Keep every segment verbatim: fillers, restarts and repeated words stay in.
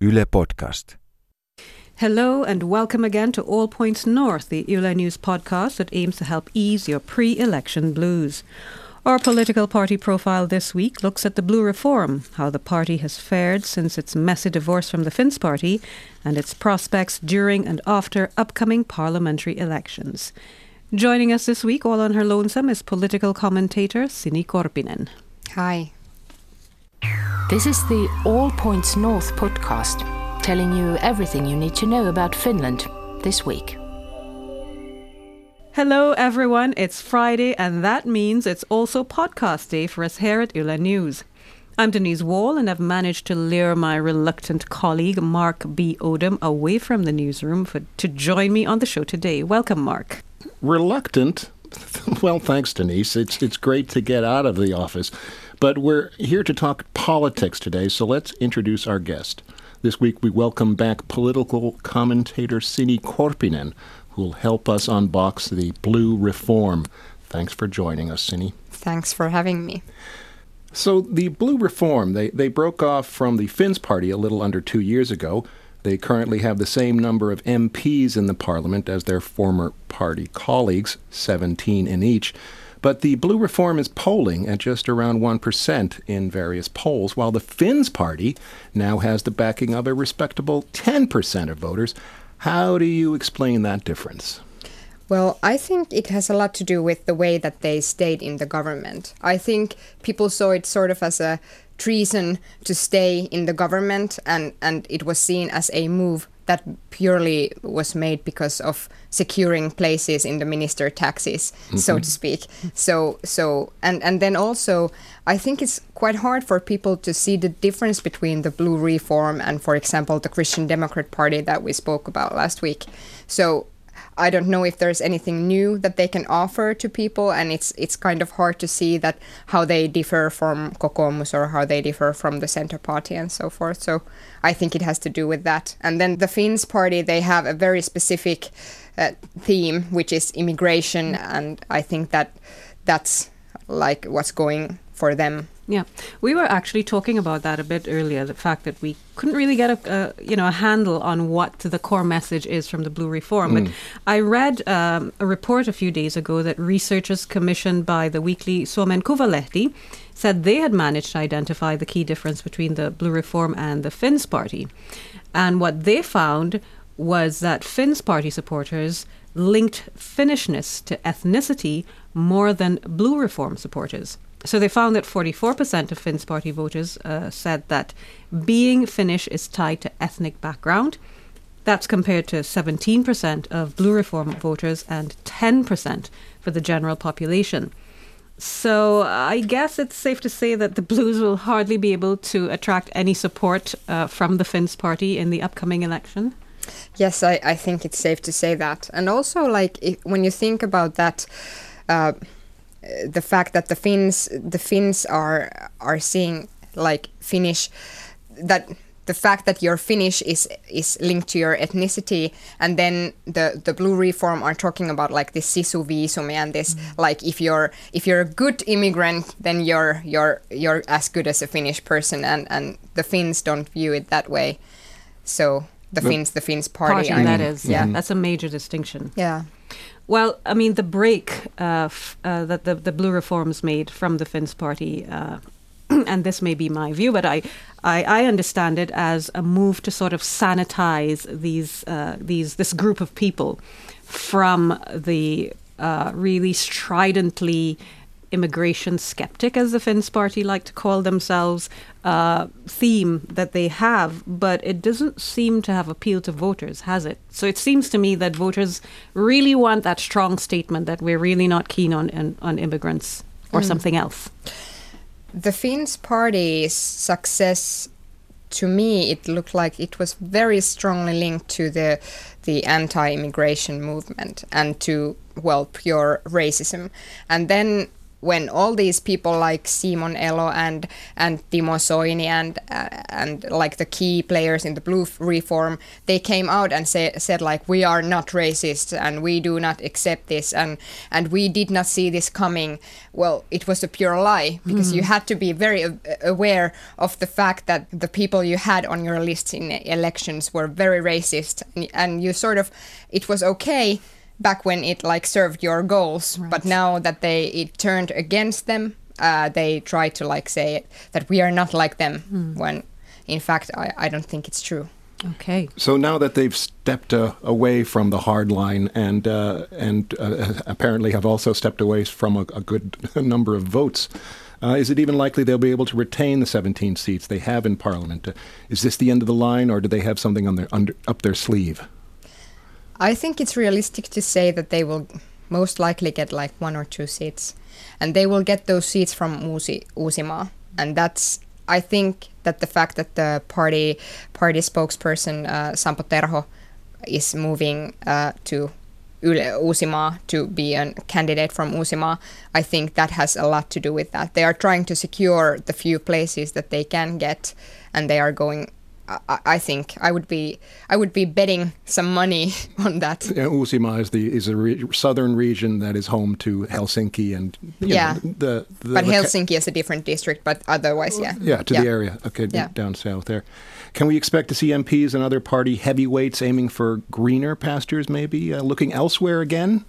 Yle Podcast. Hello and welcome again to All Points North, the Yle News podcast that aims to help ease your pre-election blues. Our political party profile this week looks at the Blue Reform, how the party has fared since its messy divorce from the Finns Party, and its prospects during and after upcoming parliamentary elections. Joining us this week, all on her lonesome, is political commentator Sini Korpinen. Hi. This is the All Points North podcast, telling you everything you need to know about Finland this week. Hello everyone, it's Friday and that means it's also podcast day for us here at Yle News. I'm Denise Wall and I've managed to lure my reluctant colleague Mark B. Odom away from the newsroom for, to join me on the show today. Welcome, Mark. Reluctant? Well, thanks, Denise. It's it's great to get out of the office. But we're here to talk politics today, so let's introduce our guest. This week we welcome back political commentator Sini Korpinen, who will help us unbox the Blue Reform. Thanks for joining us, Sini. Thanks for having me. So the Blue Reform, they, they broke off from the Finns Party a little under two years ago. They currently have the same number of M Ps in the parliament as their former party colleagues, seventeen in each. But the Blue Reform is polling at just around one percent in various polls, while the Finns Party now has the backing of a respectable ten percent of voters. How do you explain that difference? Well, I think it has a lot to do with the way that they stayed in the government. I think people saw it sort of as a treason to stay in the government, and, and it was seen as a move that purely was made because of securing places in the minister taxes, mm-hmm. so to speak. So, so, and, and then also, I think it's quite hard for people to see the difference between the Blue Reform and, for example, the Christian Democrat Party that we spoke about last week. So I don't know if there's anything new that they can offer to people, and it's it's kind of hard to see that how they differ from Kokoomus or how they differ from the Centre Party and so forth. So I think it has to do with that. And then the Finns Party, they have a very specific uh, theme, which is immigration, and I think that that's like what's going for them. Yeah, we were actually talking about that a bit earlier, the fact that we couldn't really get a, uh, you know, a handle on what the core message is from the Blue Reform. Mm. But I read um, a report a few days ago that researchers commissioned by the weekly Suomen Kuvalehti said they had managed to identify the key difference between the Blue Reform and the Finns Party. And what they found was that Finns Party supporters linked Finnishness to ethnicity more than Blue Reform supporters. So they found that forty-four percent of Finns Party voters uh, said that being Finnish is tied to ethnic background. That's compared to seventeen percent of Blue Reform voters and ten percent for the general population. So I guess it's safe to say that the Blues will hardly be able to attract any support uh, from the Finns Party in the upcoming election. Yes, I, I think it's safe to say that. And also, like, if, when you think about that, uh, the fact that the Finns, the Finns are are seeing like Finnish, that the fact that you're Finnish is is linked to your ethnicity, and then the, the Blue Reform are talking about like this sisu viisumi and this mm-hmm. like if you're if you're a good immigrant, then you're you're you're as good as a Finnish person, and, and the Finns don't view it that way. So the but Finns, the Finns Party, party I that mean, is yeah, mm-hmm. that's a major distinction. Yeah. Well, I mean, the break uh, f- uh, that the, the Blue Reforms made from the Finns Party, uh, and this may be my view, but I, I, I understand it as a move to sort of sanitize these uh, these this group of people from the uh, really stridently immigration skeptic, as the Finns Party like to call themselves, uh, theme that they have. But it doesn't seem to have appealed to voters, has it? So it seems to me that voters really want that strong statement that we're really not keen on on, on immigrants or mm. something else. The Finns Party's success, to me, it looked like it was very strongly linked to the the anti-immigration movement and to, well, pure racism. And then when all these people like Simon Elo and and Timo Soini and uh, and like the key players in the Blue Reform, they came out and say, said like, we are not racist and we do not accept this and and we did not see this coming. Well, it was a pure lie, because mm. you had to be very aware of the fact that the people you had on your list in elections were very racist, and you sort of, it was okay back when it like served your goals, right. But now that they it turned against them, uh, they try to like say that we are not like them, mm. when in fact I, I don't think it's true. Okay. So now that they've stepped uh, away from the hard line and uh, and uh, apparently have also stepped away from a, a good number of votes, uh, is it even likely they'll be able to retain the seventeen seats they have in Parliament? Uh, is this the end of the line, or do they have something on their under, up their sleeve? I think it's realistic to say that they will most likely get like one or two seats, and they will get those seats from Uusi, Uusimaa. And that's, I think that the fact that the party party spokesperson uh, Sampo Terho is moving uh, to Yle, Uusimaa to be a candidate from Uusimaa, I think that has a lot to do with that. They are trying to secure the few places that they can get, and they are going. I think I would be I would be betting some money on that. Yeah, Uusimaa is the is a re- southern region that is home to Helsinki and yeah. Know, the, the but the Helsinki ca- is a different district, but otherwise, yeah. Yeah, to yeah. the area. Okay, yeah. Down south there. Can we expect to see M Ps and other party heavyweights aiming for greener pastures? Maybe uh, looking elsewhere again.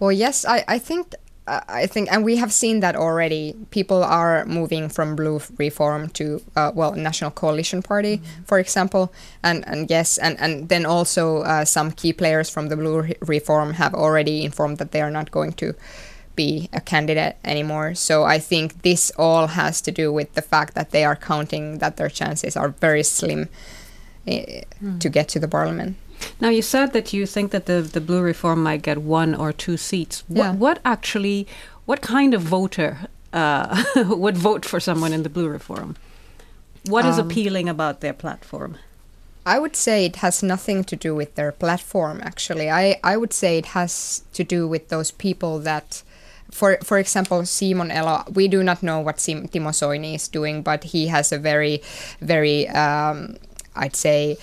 Well, yes, I I think. I think, and we have seen that already, people are moving from Blue Reform to, uh, well, National Coalition Party, mm-hmm. for example, and, and yes, and, and then also uh, some key players from the Blue Reform have already informed that they are not going to be a candidate anymore. So I think this all has to do with the fact that they are counting that their chances are very slim uh, mm. to get to the parliament. Now, you said that you think that the, the Blue Reform might get one or two seats. What, yeah. what actually, what kind of voter uh, would vote for someone in the Blue Reform? What um, is appealing about their platform? I would say it has nothing to do with their platform, actually. I, I would say it has to do with those people that... For for example, Simon Elo, we do not know what Sim, Timo Soini is doing, but he has a very, very, um, I'd say...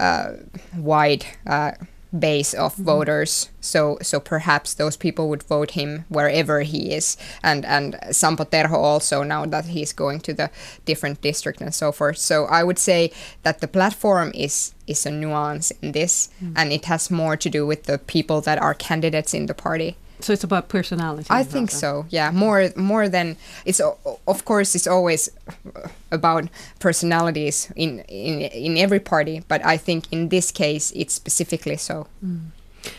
Uh, wide uh, base of mm-hmm. voters, so so perhaps those people would vote him wherever he is, and and Sampo Terho also, now that he's going to the different district and so forth. So I would say that the platform is is a nuance in this, mm-hmm. and it has more to do with the people that are candidates in the party. So it's about personality. I think that. so. Yeah, more more than it's of course it's always about personalities in in in every party, but I think in this case it's specifically so. Mm.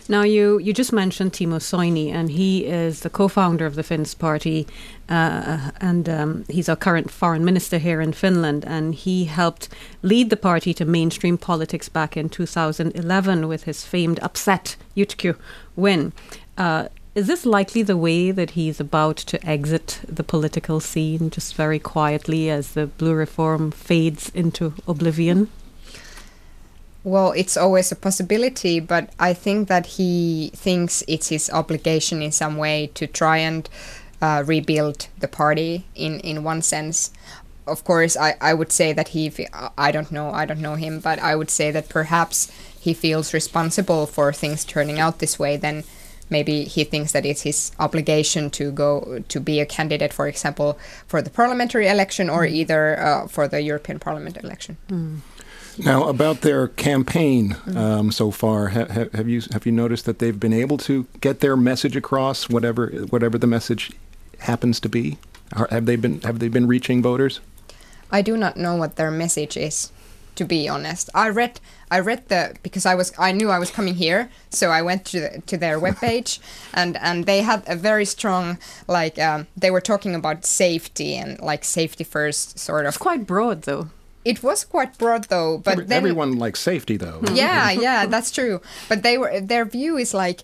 Now you, you just mentioned Timo Soini, and he is the co-founder of the Finns Party, uh, and um, he's our current foreign minister here in Finland, and he helped lead the party to mainstream politics back in two thousand eleven with his famed upset Yutky win. Uh, Is this likely the way that he's about to exit the political scene, just very quietly, as the Blue Reform fades into oblivion? Well, it's always a possibility, but I think that he thinks it's his obligation in some way to try and uh, rebuild the party in, in one sense. Of course, I, I would say that he... I don't know, I don't know him, but I would say that perhaps he feels responsible for things turning out this way, then... Maybe he thinks that it's his obligation to go to be a candidate, for example, for the parliamentary election or either uh, for the European Parliament election. Mm. Now, about their campaign um, so far, ha- ha- have you have you noticed that they've been able to get their message across, whatever whatever the message happens to be? Or have they been have they been reaching voters? I do not know what their message is, to be honest. I read I read the because I was I knew I was coming here, so I went to the, to their webpage, and and they had a very strong like um, they were talking about safety and like safety first sort of. It's quite broad though. It was quite broad though, but Every, then, everyone likes safety though. Yeah, yeah, that's true. But they were their view is like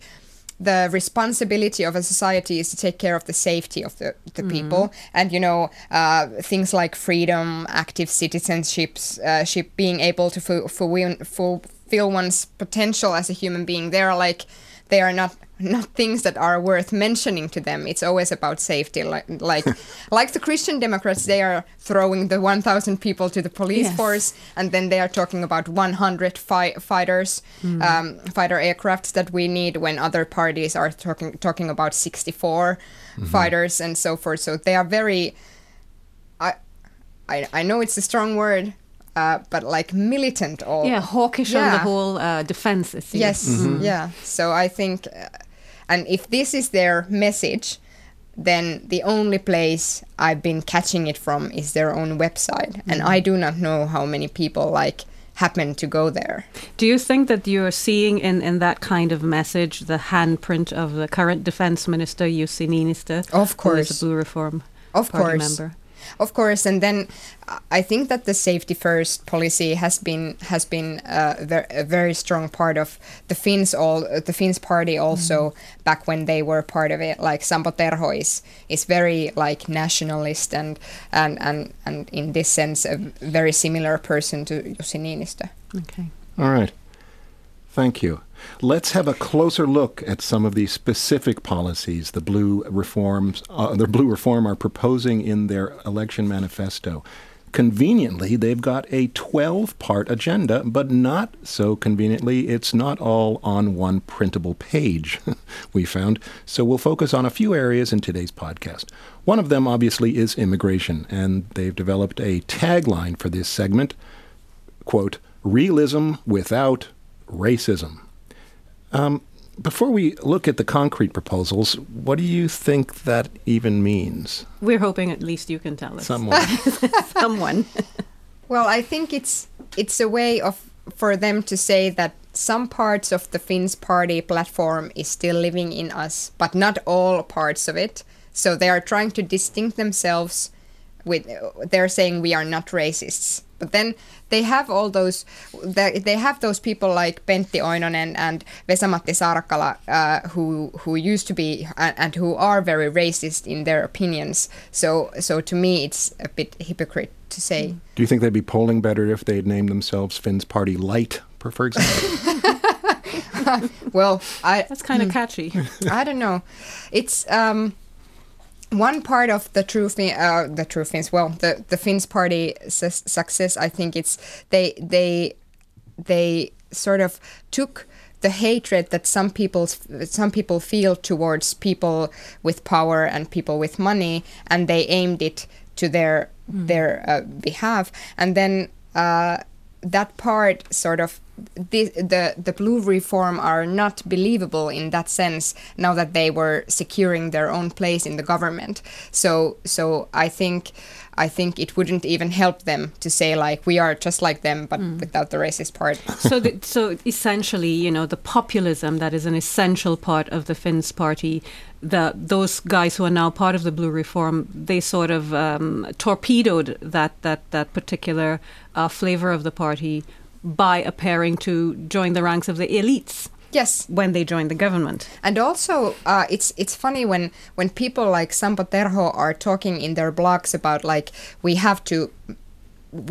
the responsibility of a society is to take care of the safety of the, the mm. people, and you know uh, things like freedom, active citizenships, uh, ship, being able to fulfill one's potential as a human being. They are like they are not not things that are worth mentioning to them. It's always about safety. Like like, like the Christian Democrats, they are throwing the one thousand people to the police yes. force, and then they are talking about one hundred fi- fighters, mm. um, fighter aircrafts that we need, when other parties are talking talking about sixty-four mm-hmm. fighters and so forth. So they are very, I, I, I know it's a strong word, Uh, but like militant or yeah, hawkish yeah. on the whole uh, defenses. Yes, mm-hmm. yeah. So I think, uh, and if this is their message, then the only place I've been catching it from is their own website, mm-hmm. and I do not know how many people like happen to go there. Do you think that you're seeing in, in that kind of message the handprint of the current defense minister Jussi Niinistö? Of course, who is a Blue Reform of Party course. member. Of course, and then I think that the safety first policy has been has been uh, ver- a very strong part of the Finns all uh, the Finns Party also mm-hmm. back when they were part of it. Like Sampo Terho is is very like nationalist and and and, and in this sense a very similar person to Jussi Niinistö. Okay. All right. Thank you. Let's have a closer look at some of the specific policies the Blue Reforms, uh, the Blue Reform are proposing in their election manifesto. Conveniently, they've got a twelve-part agenda, but not so conveniently, it's not all on one printable page, we found. So we'll focus on a few areas in today's podcast. One of them, obviously, is immigration, and they've developed a tagline for this segment, quote, realism without racism. Um, before we look at the concrete proposals, what do you think that even means? We're hoping at least you can tell us. Someone. Someone. Well, I think it's it's a way of for them to say that some parts of the Finns Party platform is still living in us, but not all parts of it. So they are trying to distinct themselves with, they're saying we are not racists. But then they have all those, they, they have those people like Pentti Oinonen and Vesa-Matti Saarakkala uh, who who used to be uh, and who are very racist in their opinions. So so to me it's a bit hypocrite to say. Do you think they'd be polling better if they'd named themselves Finns Party Light, for example? well, I... That's kind of mm, catchy. I don't know. It's... Um, One part of the true fin- uh, the true Finns, well, the, the Finns Party su- success, I think it's they they they sort of took the hatred that some people some people feel towards people with power and people with money, and they aimed it to their mm. their uh, behalf, and then uh, that part sort of. The, the the Blue Reform are not believable in that sense now that they were securing their own place in the government. So so I think I think it wouldn't even help them to say like we are just like them but mm. without the racist part. So the, so essentially, you know, the populism that is an essential part of the Finns Party, the those guys who are now part of the Blue Reform, they sort of um, torpedoed that that that particular uh, flavor of the party by appearing to join the ranks of the elites. Yes. When they join the government. And also, uh, it's it's funny when, when people like Sampo Terho are talking in their blogs about like, we have to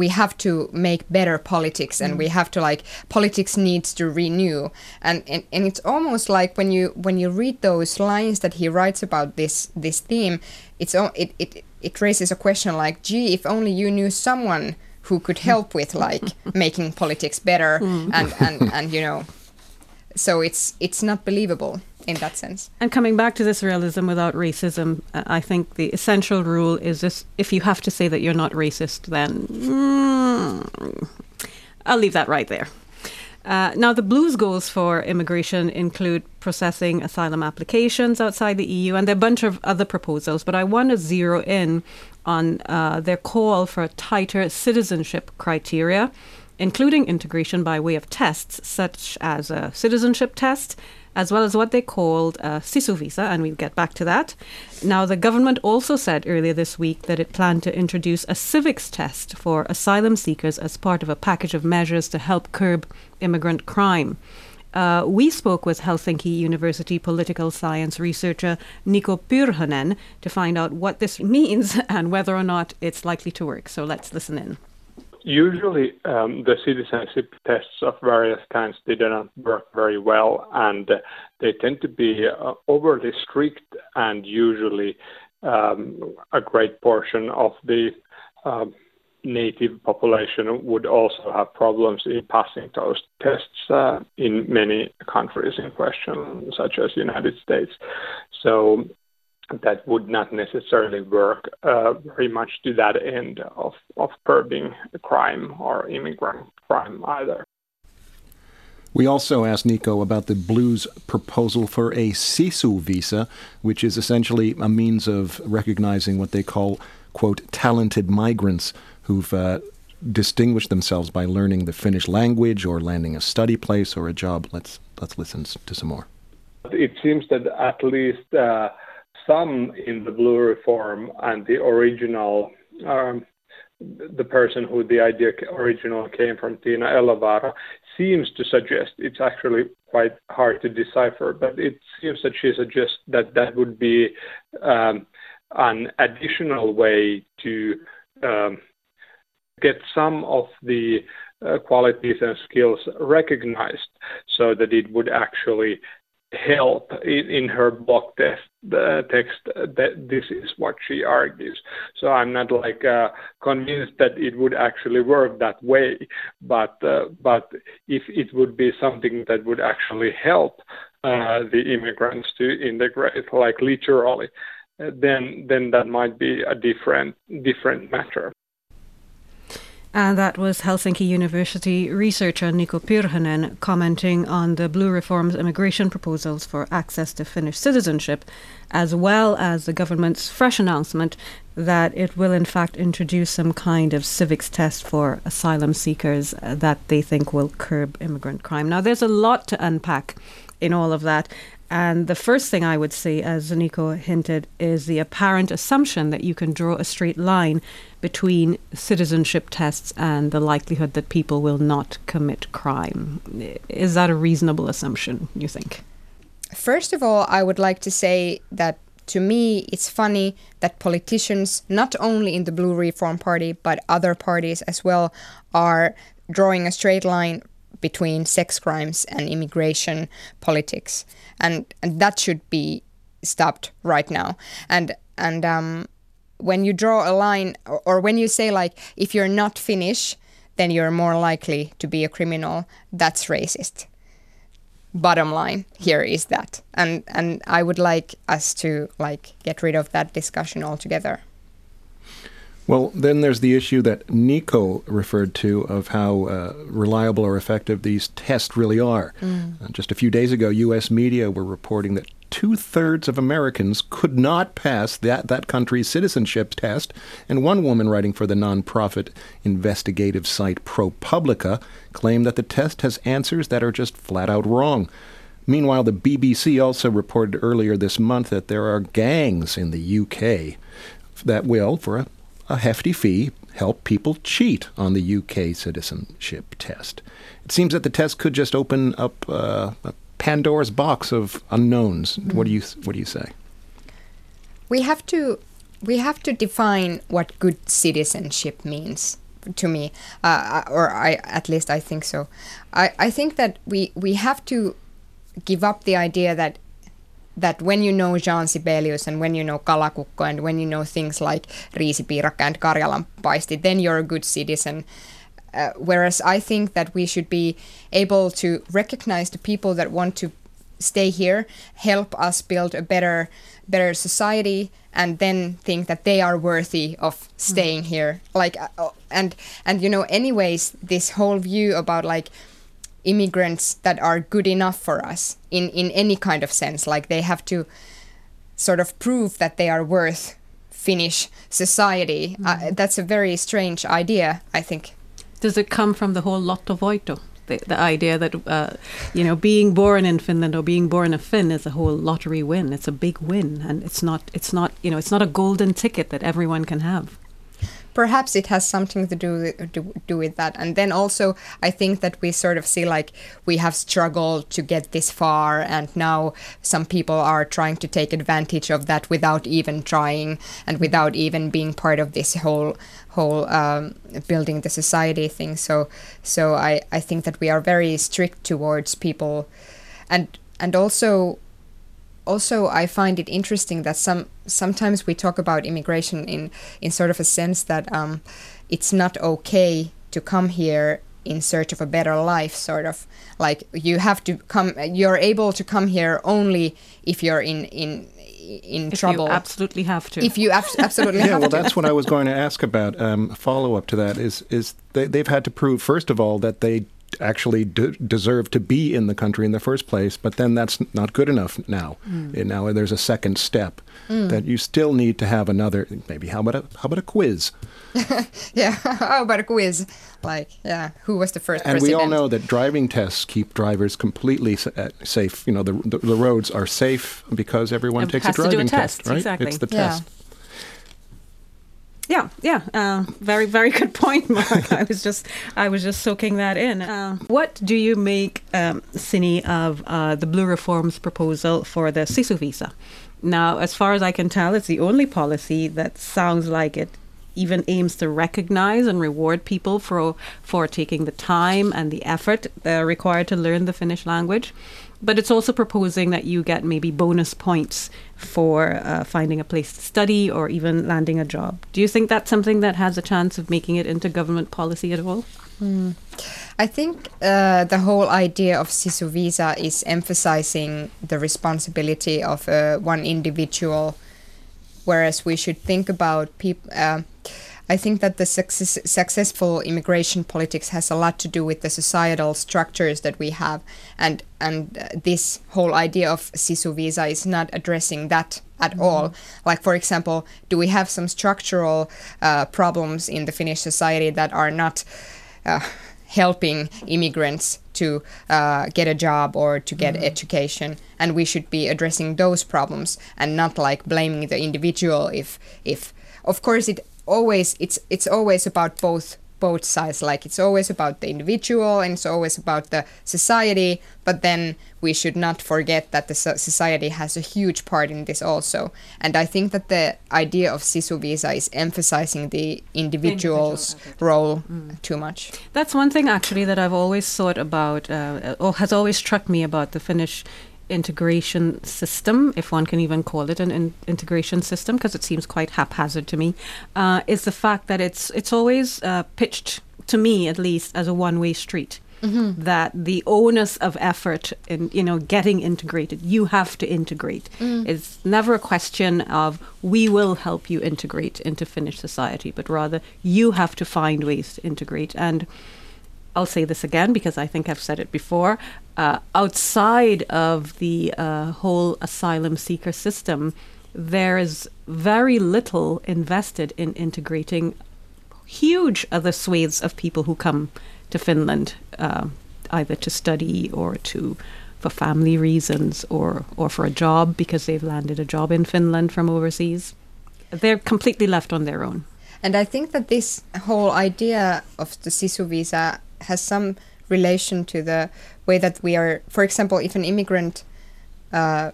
we have to make better politics and mm. we have to like, politics needs to renew. And, and and it's almost like when you when you read those lines that he writes about this this theme, it's it it, it raises a question like, gee, if only you knew someone who could help with like making politics better mm. and, and, and you know, so it's it's not believable in that sense. And coming back to this realism without racism, uh, I think the essential rule is this: if you have to say that you're not racist, then mm, I'll leave that right there. Uh, now, the Blues' goals for immigration include processing asylum applications outside the E U, and there are a bunch of other proposals, but I want to zero in on uh, their call for tighter citizenship criteria, including integration by way of tests, such as a citizenship test, as well as what they called a SISU visa, and we'll get back to that. Now, the government also said earlier this week that it planned to introduce a civics test for asylum seekers as part of a package of measures to help curb immigrant crime. Uh, we spoke with Helsinki University political science researcher Niko Pyrhönen to find out what this means and whether or not it's likely to work. So let's listen in. Usually um, the citizenship tests of various kinds, they do not work very well, and they tend to be uh, overly strict, and usually um, a great portion of the uh, native population would also have problems in passing those tests uh, in many countries in question, such as the United States. So that would not necessarily work uh, very much to that end of, of curbing crime or immigrant crime either. We also asked Niko about the Blues' proposal for a SISU visa, which is essentially a means of recognizing what they call, quote, talented migrants who've uh, distinguished themselves by learning the Finnish language or landing a study place or a job. Let's, let's listen to some more. It seems that at least uh, some in the Blue Reform and the original, um, the person who the idea original came from, Tina Elavara, seems to suggest, it's actually quite hard to decipher, but it seems that she suggests that that would be um, an additional way to um, get some of the uh, qualities and skills recognized, so that it would actually help in, in her blog test, the text, that this is what she argues. So I'm not like uh, convinced that it would actually work that way, but uh, but if it would be something that would actually help uh, the immigrants to integrate, like literally, then then that might be a different different matter. And that was Helsinki University researcher Niko Pyrhönen commenting on the Blue Reform's immigration proposals for access to Finnish citizenship, as well as the government's fresh announcement that it will in fact introduce some kind of civics test for asylum seekers that they think will curb immigrant crime. Now, there's a lot to unpack in all of that. And the first thing I would say, as Niko hinted, is the apparent assumption that you can draw a straight line between citizenship tests and the likelihood that people will not commit crime. Is that a reasonable assumption, you think? First of all, I would like to say that to me, it's funny that politicians, not only in the Blue Reform Party, but other parties as well, are drawing a straight line between sex crimes and immigration politics. And, and that should be stopped right now. And and um, when you draw a line, or, or when you say, like, if you're not Finnish, then you're more likely to be a criminal, that's racist. Bottom line here is that. And and I would like us to, like, get rid of that discussion altogether. Well, then there's the issue that Niko referred to of how uh, reliable or effective these tests really are. Mm. Uh, just a few days ago, U S media were reporting that two-thirds of Americans could not pass that, that country's citizenship test, and one woman writing for the nonprofit investigative site ProPublica claimed that the test has answers that are just flat-out wrong. Meanwhile, the B B C also reported earlier this month that there are gangs in the U K that will, for a a hefty fee, help people cheat on the U K citizenship test. It seems that the test could just open up uh, a Pandora's box of unknowns. Mm. What do you What do you say? We have to we have to define what good citizenship means to me, uh, or I at least I think so. I, I think that we we have to give up the idea that. that when you know Jean Sibelius and when you know Kalakukko and when you know things like Riisipiirakka and Karjalan Paisti, then you're a good citizen. Uh, whereas I think that we should be able to recognize the people that want to stay here, help us build a better better society, and then think that they are worthy of staying mm. here. Like, and and you know, anyways, this whole view about, like, immigrants that are good enough for us in, in any kind of sense. Like, they have to sort of prove that they are worth Finnish society. Mm. Uh, that's a very strange idea, I think. Does it come from the whole lottovoitto? The, the idea that, uh, you know, being born in Finland or being born a Finn is a whole lottery win. It's a big win. And it's not, it's not, you know, it's not a golden ticket that everyone can have. perhaps it has something to do with, to do with that. And then also I think that we sort of see like we have struggled to get this far, and now some people are trying to take advantage of that without even trying and without even being part of this whole whole um, building the society thing. So so I, I think that we are very strict towards people, and and also also I find it interesting that some sometimes we talk about immigration in, in sort of a sense that um, it's not okay to come here in search of a better life, sort of like you have to come, you're able to come here only if you're in in in if trouble. You absolutely have to. If you ab- absolutely yeah, have well, to. Yeah, well, that's what I was going to ask about. Um, follow up to that is is they, they've had to prove, first of all, that they actually de- deserve to be in the country in the first place, but then that's not good enough now. Mm. And now there's a second step mm. that you still need to have another, maybe how about a, how about a quiz? yeah, how about a quiz? Like, yeah, who was the first and president? And we all know that driving tests keep drivers completely sa- safe. You know, the, the the roads are safe because everyone and takes a driving a test, test, right? Exactly. It's the yeah. test. Yeah, yeah, uh, very, very good point, Mark. I was just, I was just soaking that in. Uh, what do you make, um, Sini, of uh, the Blue Reform's proposal for the Sisu visa? Now, as far as I can tell, it's the only policy that sounds like it even aims to recognize and reward people for for taking the time and the effort uh, required to learn the Finnish language. But it's also proposing that you get maybe bonus points for uh, finding a place to study or even landing a job. Do you think that's something that has a chance of making it into government policy at all? Mm. I think uh, the whole idea of Sisu visa is emphasizing the responsibility of uh, one individual, whereas we should think about people. Uh, I think that the success- successful immigration politics has a lot to do with the societal structures that we have, and and uh, this whole idea of Sisu visa is not addressing that at mm-hmm. all. Like, for example, do we have some structural uh, problems in the Finnish society that are not uh, helping immigrants to uh, get a job or to get mm-hmm. education, and we should be addressing those problems and not like blaming the individual. If if of course it. Always, it's it's always about both both sides. Like, it's always about the individual and it's always about the society. But then we should not forget that the so- society has a huge part in this also. And I think that the idea of Sisu visa is emphasizing the individual's individual role mm. too much. That's one thing actually that I've always thought about, uh, or has always struck me about the Finnish integration system, if one can even call it an in- integration system, because it seems quite haphazard to me, uh, is the fact that it's it's always uh, pitched, to me at least, as a one-way street. Mm-hmm. That the onus of effort in, you know, getting integrated, you have to integrate. Mm. It's never a question of we will help you integrate into Finnish society, but rather you have to find ways to integrate. And I'll say this again because I think I've said it before. Uh, outside of the uh, whole asylum seeker system, there is very little invested in integrating huge other swathes of people who come to Finland, uh, either to study or to for family reasons or, or for a job because they've landed a job in Finland from overseas. They're completely left on their own. And I think that this whole idea of the Sisu visa has some relation to the way that we are, for example, if an immigrant uh,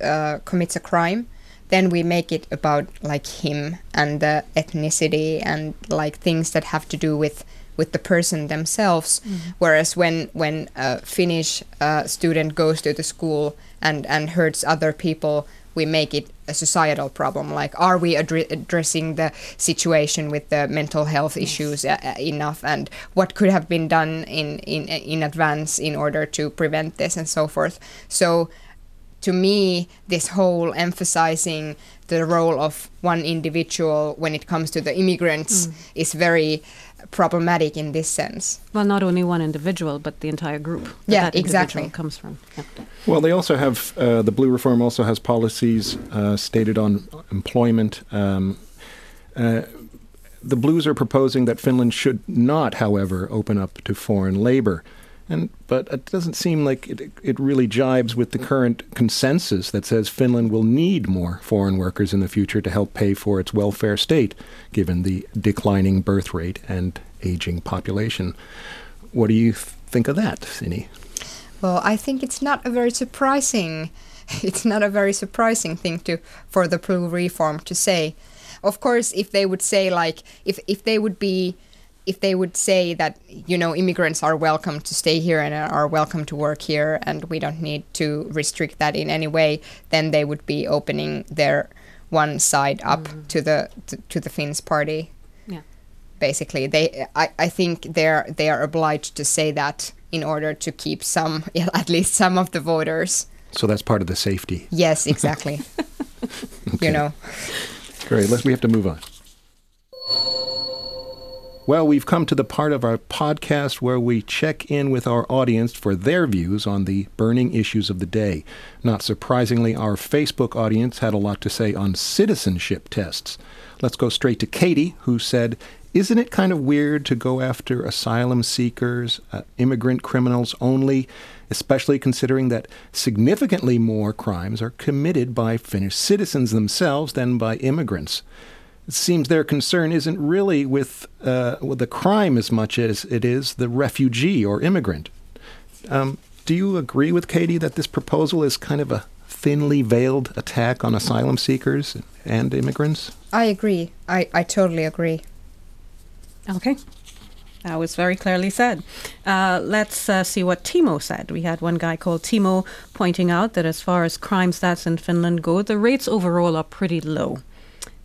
uh, commits a crime, then we make it about like him and the ethnicity and like things that have to do with, with the person themselves. Mm-hmm. Whereas when, when a Finnish uh, student goes to the school and, and hurts other people, we make it a societal problem. Like, are we adri- addressing the situation with the mental health issues uh, uh, enough, and what could have been done in, in in advance in order to prevent this and so forth. So to me, this whole emphasizing the role of one individual when it comes to the immigrants mm. is very problematic in this sense. Well, not only one individual, but the entire group that, yeah, that exactly. individual comes from. Yeah. Well, they also have, uh, the Blue Reform also has policies uh, stated on employment. Um, uh, the Blues are proposing that Finland should not, however, open up to foreign labor. And, but it doesn't seem like it, it really jibes with the current consensus that says Finland will need more foreign workers in the future to help pay for its welfare state, given the declining birth rate and aging population. What do you think of that, Sini? Well, I think it's not a very surprising, it's not a very surprising thing to for the Blue Reform to say. Of course, if they would say like if if they would be. If they would say that, you know, immigrants are welcome to stay here and are welcome to work here and we don't need to restrict that in any way, then they would be opening their one side up mm. to the to, to the Finns Party. Yeah. Basically, they I, I think they're they are obliged to say that in order to keep some at least some of the voters. So that's part of the safety. Yes, exactly. Okay. You know. Great. Let's we have to move on. Well, we've come to the part of our podcast where we check in with our audience for their views on the burning issues of the day. Not surprisingly, our Facebook audience had a lot to say on citizenship tests. Let's go straight to Katie, who said, "Isn't it kind of weird to go after asylum seekers, uh, immigrant criminals only, especially considering that significantly more crimes are committed by Finnish citizens themselves than by immigrants? It seems their concern isn't really with, uh, with the crime as much as it is the refugee or immigrant." Um, do you agree with Katie that this proposal is kind of a thinly veiled attack on asylum seekers and immigrants? I agree. I, I totally agree. Okay. That was very clearly said. Uh, let's uh, see what Timo said. We had one guy called Timo pointing out that as far as crime stats in Finland go, the rates overall are pretty low.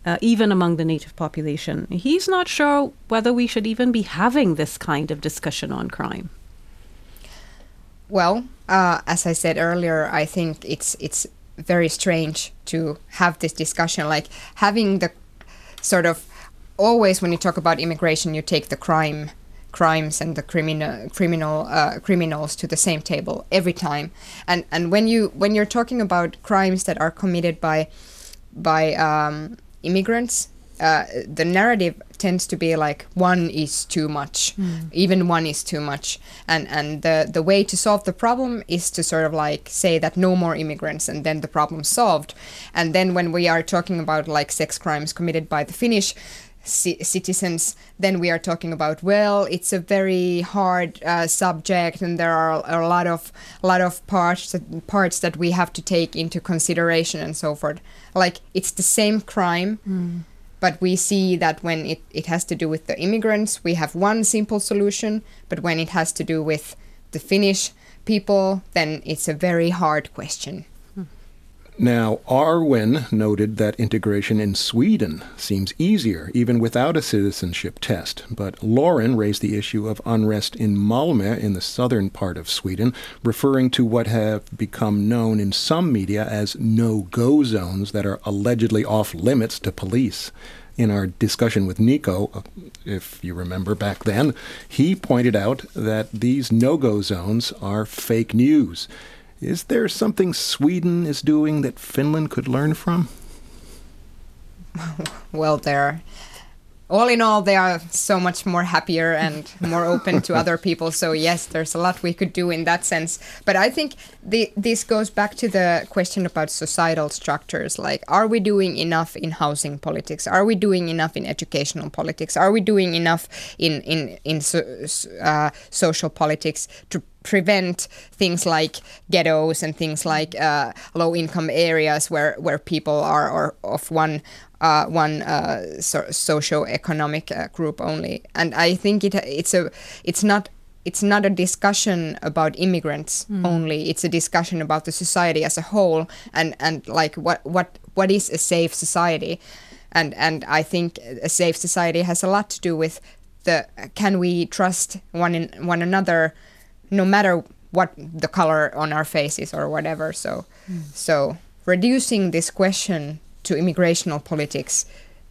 Uh, even among the native population. He's not sure whether we should even be having this kind of discussion on crime. Well, uh, as I said earlier, I think it's it's very strange to have this discussion. Like having the sort of always when you talk about immigration, you take the crime, crimes and the criminal criminal uh, criminals to the same table every time. And and when you when you're talking about crimes that are committed by by um, immigrants, uh, the narrative tends to be like one is too much, mm. even one is too much, and and the the way to solve the problem is to sort of like say that no more immigrants, and then the problem's solved. And then when we are talking about like sex crimes committed by the Finnish c- citizens, then we are talking about, well, it's a very hard uh, subject, and there are a lot of a lot of parts that, parts that we have to take into consideration and so forth. Like, it's the same crime, mm. but we see that when it, it has to do with the immigrants, we have one simple solution, but when it has to do with the Finnish people, then it's a very hard question. Mm. Now, Arwen noted that integration in Sweden seems easier, even without a citizenship test. But Lauren raised the issue of unrest in Malmö in the southern part of Sweden, referring to what have become known in some media as no-go zones that are allegedly off-limits to police. In our discussion with Niko, if you remember back then, he pointed out that these no-go zones are fake news. Is there something Sweden is doing that Finland could learn from? Well, they're, all in all, they are so much more happier and more open to other people. So yes, there's a lot we could do in that sense. But I think the, this goes back to the question about societal structures. Like, are we doing enough in housing politics? Are we doing enough in educational politics? Are we doing enough in, in, in so, uh, social politics to prevent things like ghettos and things like uh, low-income areas where, where people are or of one uh, one uh, so- socio-economic uh, group only? And I think it it's a it's not it's not a discussion about immigrants mm. only. It's a discussion about the society as a whole and, and like what what what is a safe society, and and I think a safe society has a lot to do with the can we trust one in, one another. No matter what the color on our faces or whatever. So mm. so reducing this question to immigrational politics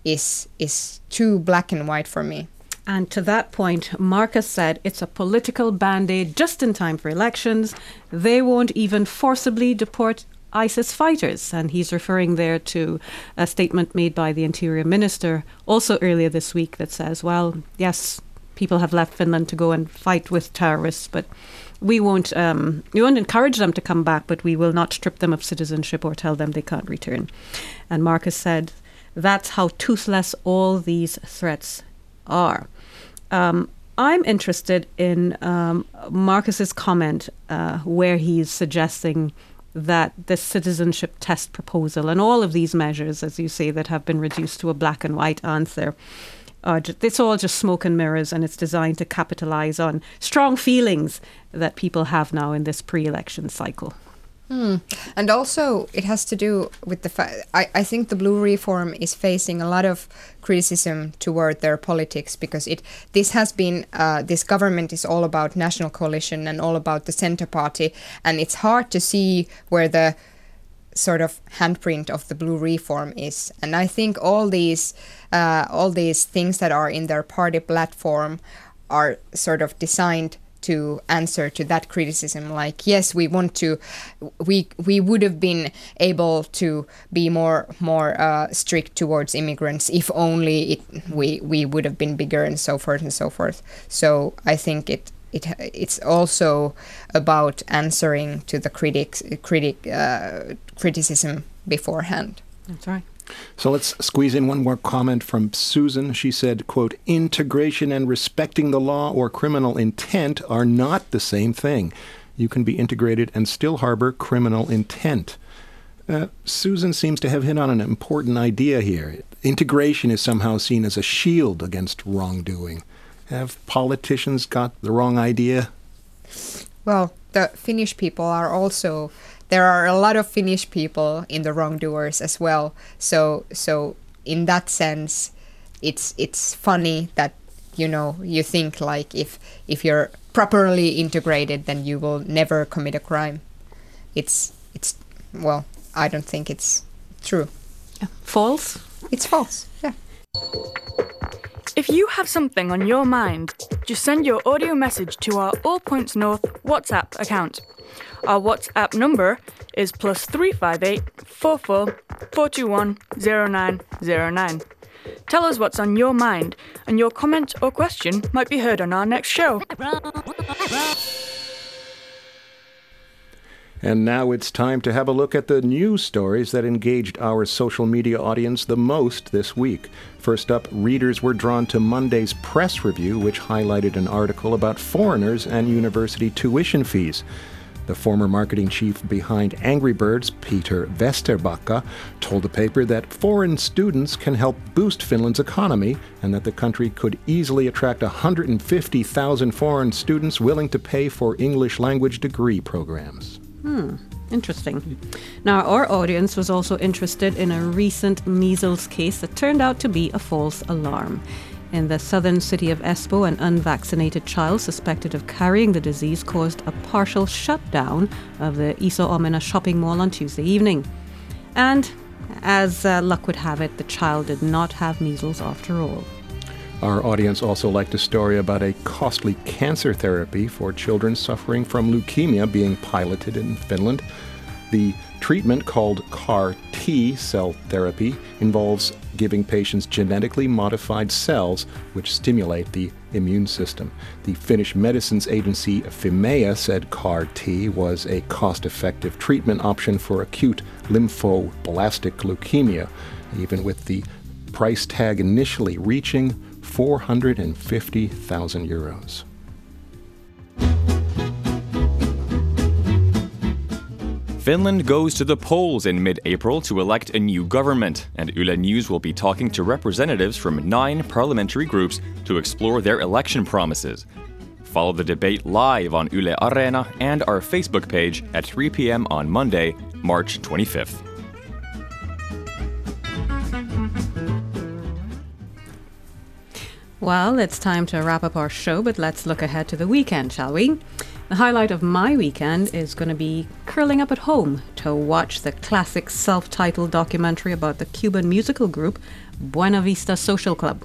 is is too black and white for me. And to that point, Marcus said it's a political band-aid just in time for elections. They won't even forcibly deport ISIS fighters. And he's referring there to a statement made by the Interior Minister also earlier this week that says, well, yes, people have left Finland to go and fight with terrorists, but we won't um, we won't encourage them to come back, but we will not strip them of citizenship or tell them they can't return. And Marcus said, that's how toothless all these threats are. Um, I'm interested in um, Marcus's comment uh, where he's suggesting that this citizenship test proposal and all of these measures, as you say, that have been reduced to a black and white answer, are just, it's all just smoke and mirrors, and it's designed to capitalize on strong feelings that people have now in this pre-election cycle. Mm. And also it has to do with the fact, I, I think the Blue Reform is facing a lot of criticism toward their politics, because it this has been, uh, this government is all about national coalition and all about the center party, and it's hard to see where the sort of handprint of the Blue Reform is. And I think all these, uh, all these things that are in their party platform are sort of designed to answer to that criticism, like, yes, we want to, we we would have been able to be more more uh, strict towards immigrants if only it, we we would have been bigger, and so forth and so forth. So I think it it it's also about answering to the critics critic uh, criticism beforehand. That's right. So let's squeeze in one more comment from Susan. She said, quote, integration and respecting the law or criminal intent are not the same thing. You can be integrated and still harbor criminal intent. Uh, Susan seems to have hit on an important idea here. Integration is somehow seen as a shield against wrongdoing. Have politicians got the wrong idea? Well, the Finnish people are also... There are a lot of Finnish people in the wrongdoers as well. So so in that sense, it's it's funny that, you know, you think like if if you're properly integrated, then you will never commit a crime. It's it's well, I don't think it's true. False? It's false. Yeah. If you have something on your mind, just send your audio message to our All Points North WhatsApp account. Our WhatsApp number is plus three five eight, four four, four two one, zero nine zero nine. Tell us what's on your mind, and your comment or question might be heard on our next show. And now it's time to have a look at the news stories that engaged our social media audience the most this week. First up, readers were drawn to Monday's press review, which highlighted an article about foreigners and university tuition fees. The former marketing chief behind Angry Birds, Peter Vesterbacka, told the paper that foreign students can help boost Finland's economy and that the country could easily attract one hundred fifty thousand foreign students willing to pay for English language degree programs. Hmm, interesting. Now, our audience was also interested in a recent measles case that turned out to be a false alarm. In the southern city of Espoo, an unvaccinated child suspected of carrying the disease caused a partial shutdown of the Iso Omena shopping mall on Tuesday evening. And as uh, luck would have it, the child did not have measles after all. Our audience also liked a story about a costly cancer therapy for children suffering from leukemia being piloted in Finland. The treatment, called C A R T cell therapy, involves giving patients genetically modified cells which stimulate the immune system. The Finnish medicines agency Fimea said C A R T was a cost-effective treatment option for acute lymphoblastic leukemia, even with the price tag initially reaching four hundred fifty thousand euros. Finland goes to the polls in mid-April to elect a new government, and Yle News will be talking to representatives from nine parliamentary groups to explore their election promises. Follow the debate live on Yle Areena and our Facebook page at three p.m. on Monday, March twenty-fifth. Well, it's time to wrap up our show, but let's look ahead to the weekend, shall we? The highlight of my weekend is going to be curling up at home to watch the classic self-titled documentary about the Cuban musical group Buena Vista Social Club,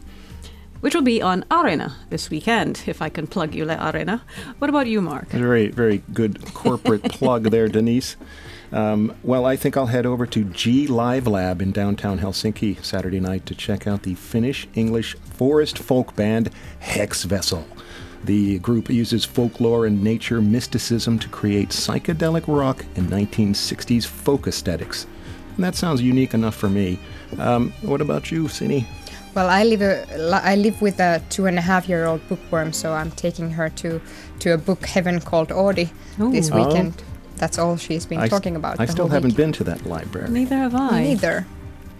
which will be on Arena this weekend, if I can plug Yle Arena. What about you, Mark? Very, very good corporate plug there, Denise. Um, well, I think I'll head over to G Live Lab in downtown Helsinki Saturday night to check out the Finnish-English forest folk band Hex Vessel. The group uses folklore and nature mysticism to create psychedelic rock and nineteen sixties folk aesthetics. And that sounds unique enough for me. Um, what about you, Sini? Well, I live a, I live with a two-and-a-half-year-old bookworm, so I'm taking her to, to a book heaven called Audi Ooh. this weekend. Oh. That's all she's been I talking st- about I still haven't week. been to that library. Neither have I. Neither.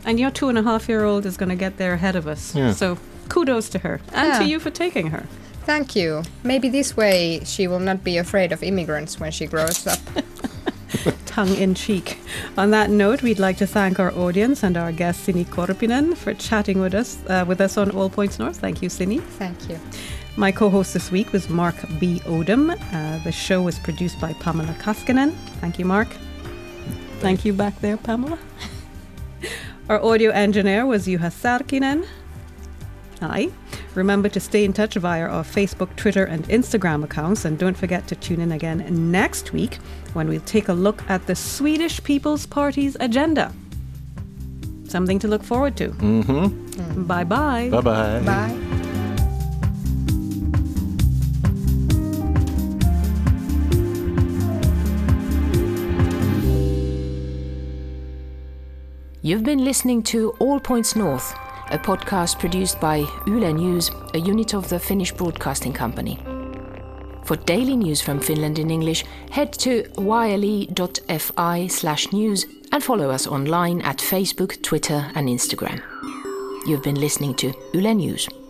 And your two-and-a-half-year-old is going to get there ahead of us. Yeah. So kudos to her and yeah. to you for taking her. Thank you. Maybe this way she will not be afraid of immigrants when she grows up. Tongue in cheek. On that note, we'd like to thank our audience and our guest Sini Korpinen for chatting with us uh, with us on All Points North. Thank you, Sini. Thank you. My co-host this week was Mark B. Odom. Uh, the show was produced by Pamela Kaskinen. Thank you, Mark. Thank you back there, Pamela. Our audio engineer was Juha Sarkinen. Hi. Remember to stay in touch via our Facebook, Twitter, and Instagram accounts. And don't forget to tune in again next week when we'll take a look at the Swedish People's Party's agenda. Something to look forward to. Mm-hmm. Mm. Bye-bye. Bye-bye. Bye. You've been listening to All Points North, a podcast produced by Yle News, a unit of the Finnish Broadcasting Company. For daily news from Finland in English, head to yle.fi slash news and follow us online at Facebook, Twitter and Instagram. You've been listening to Yle News.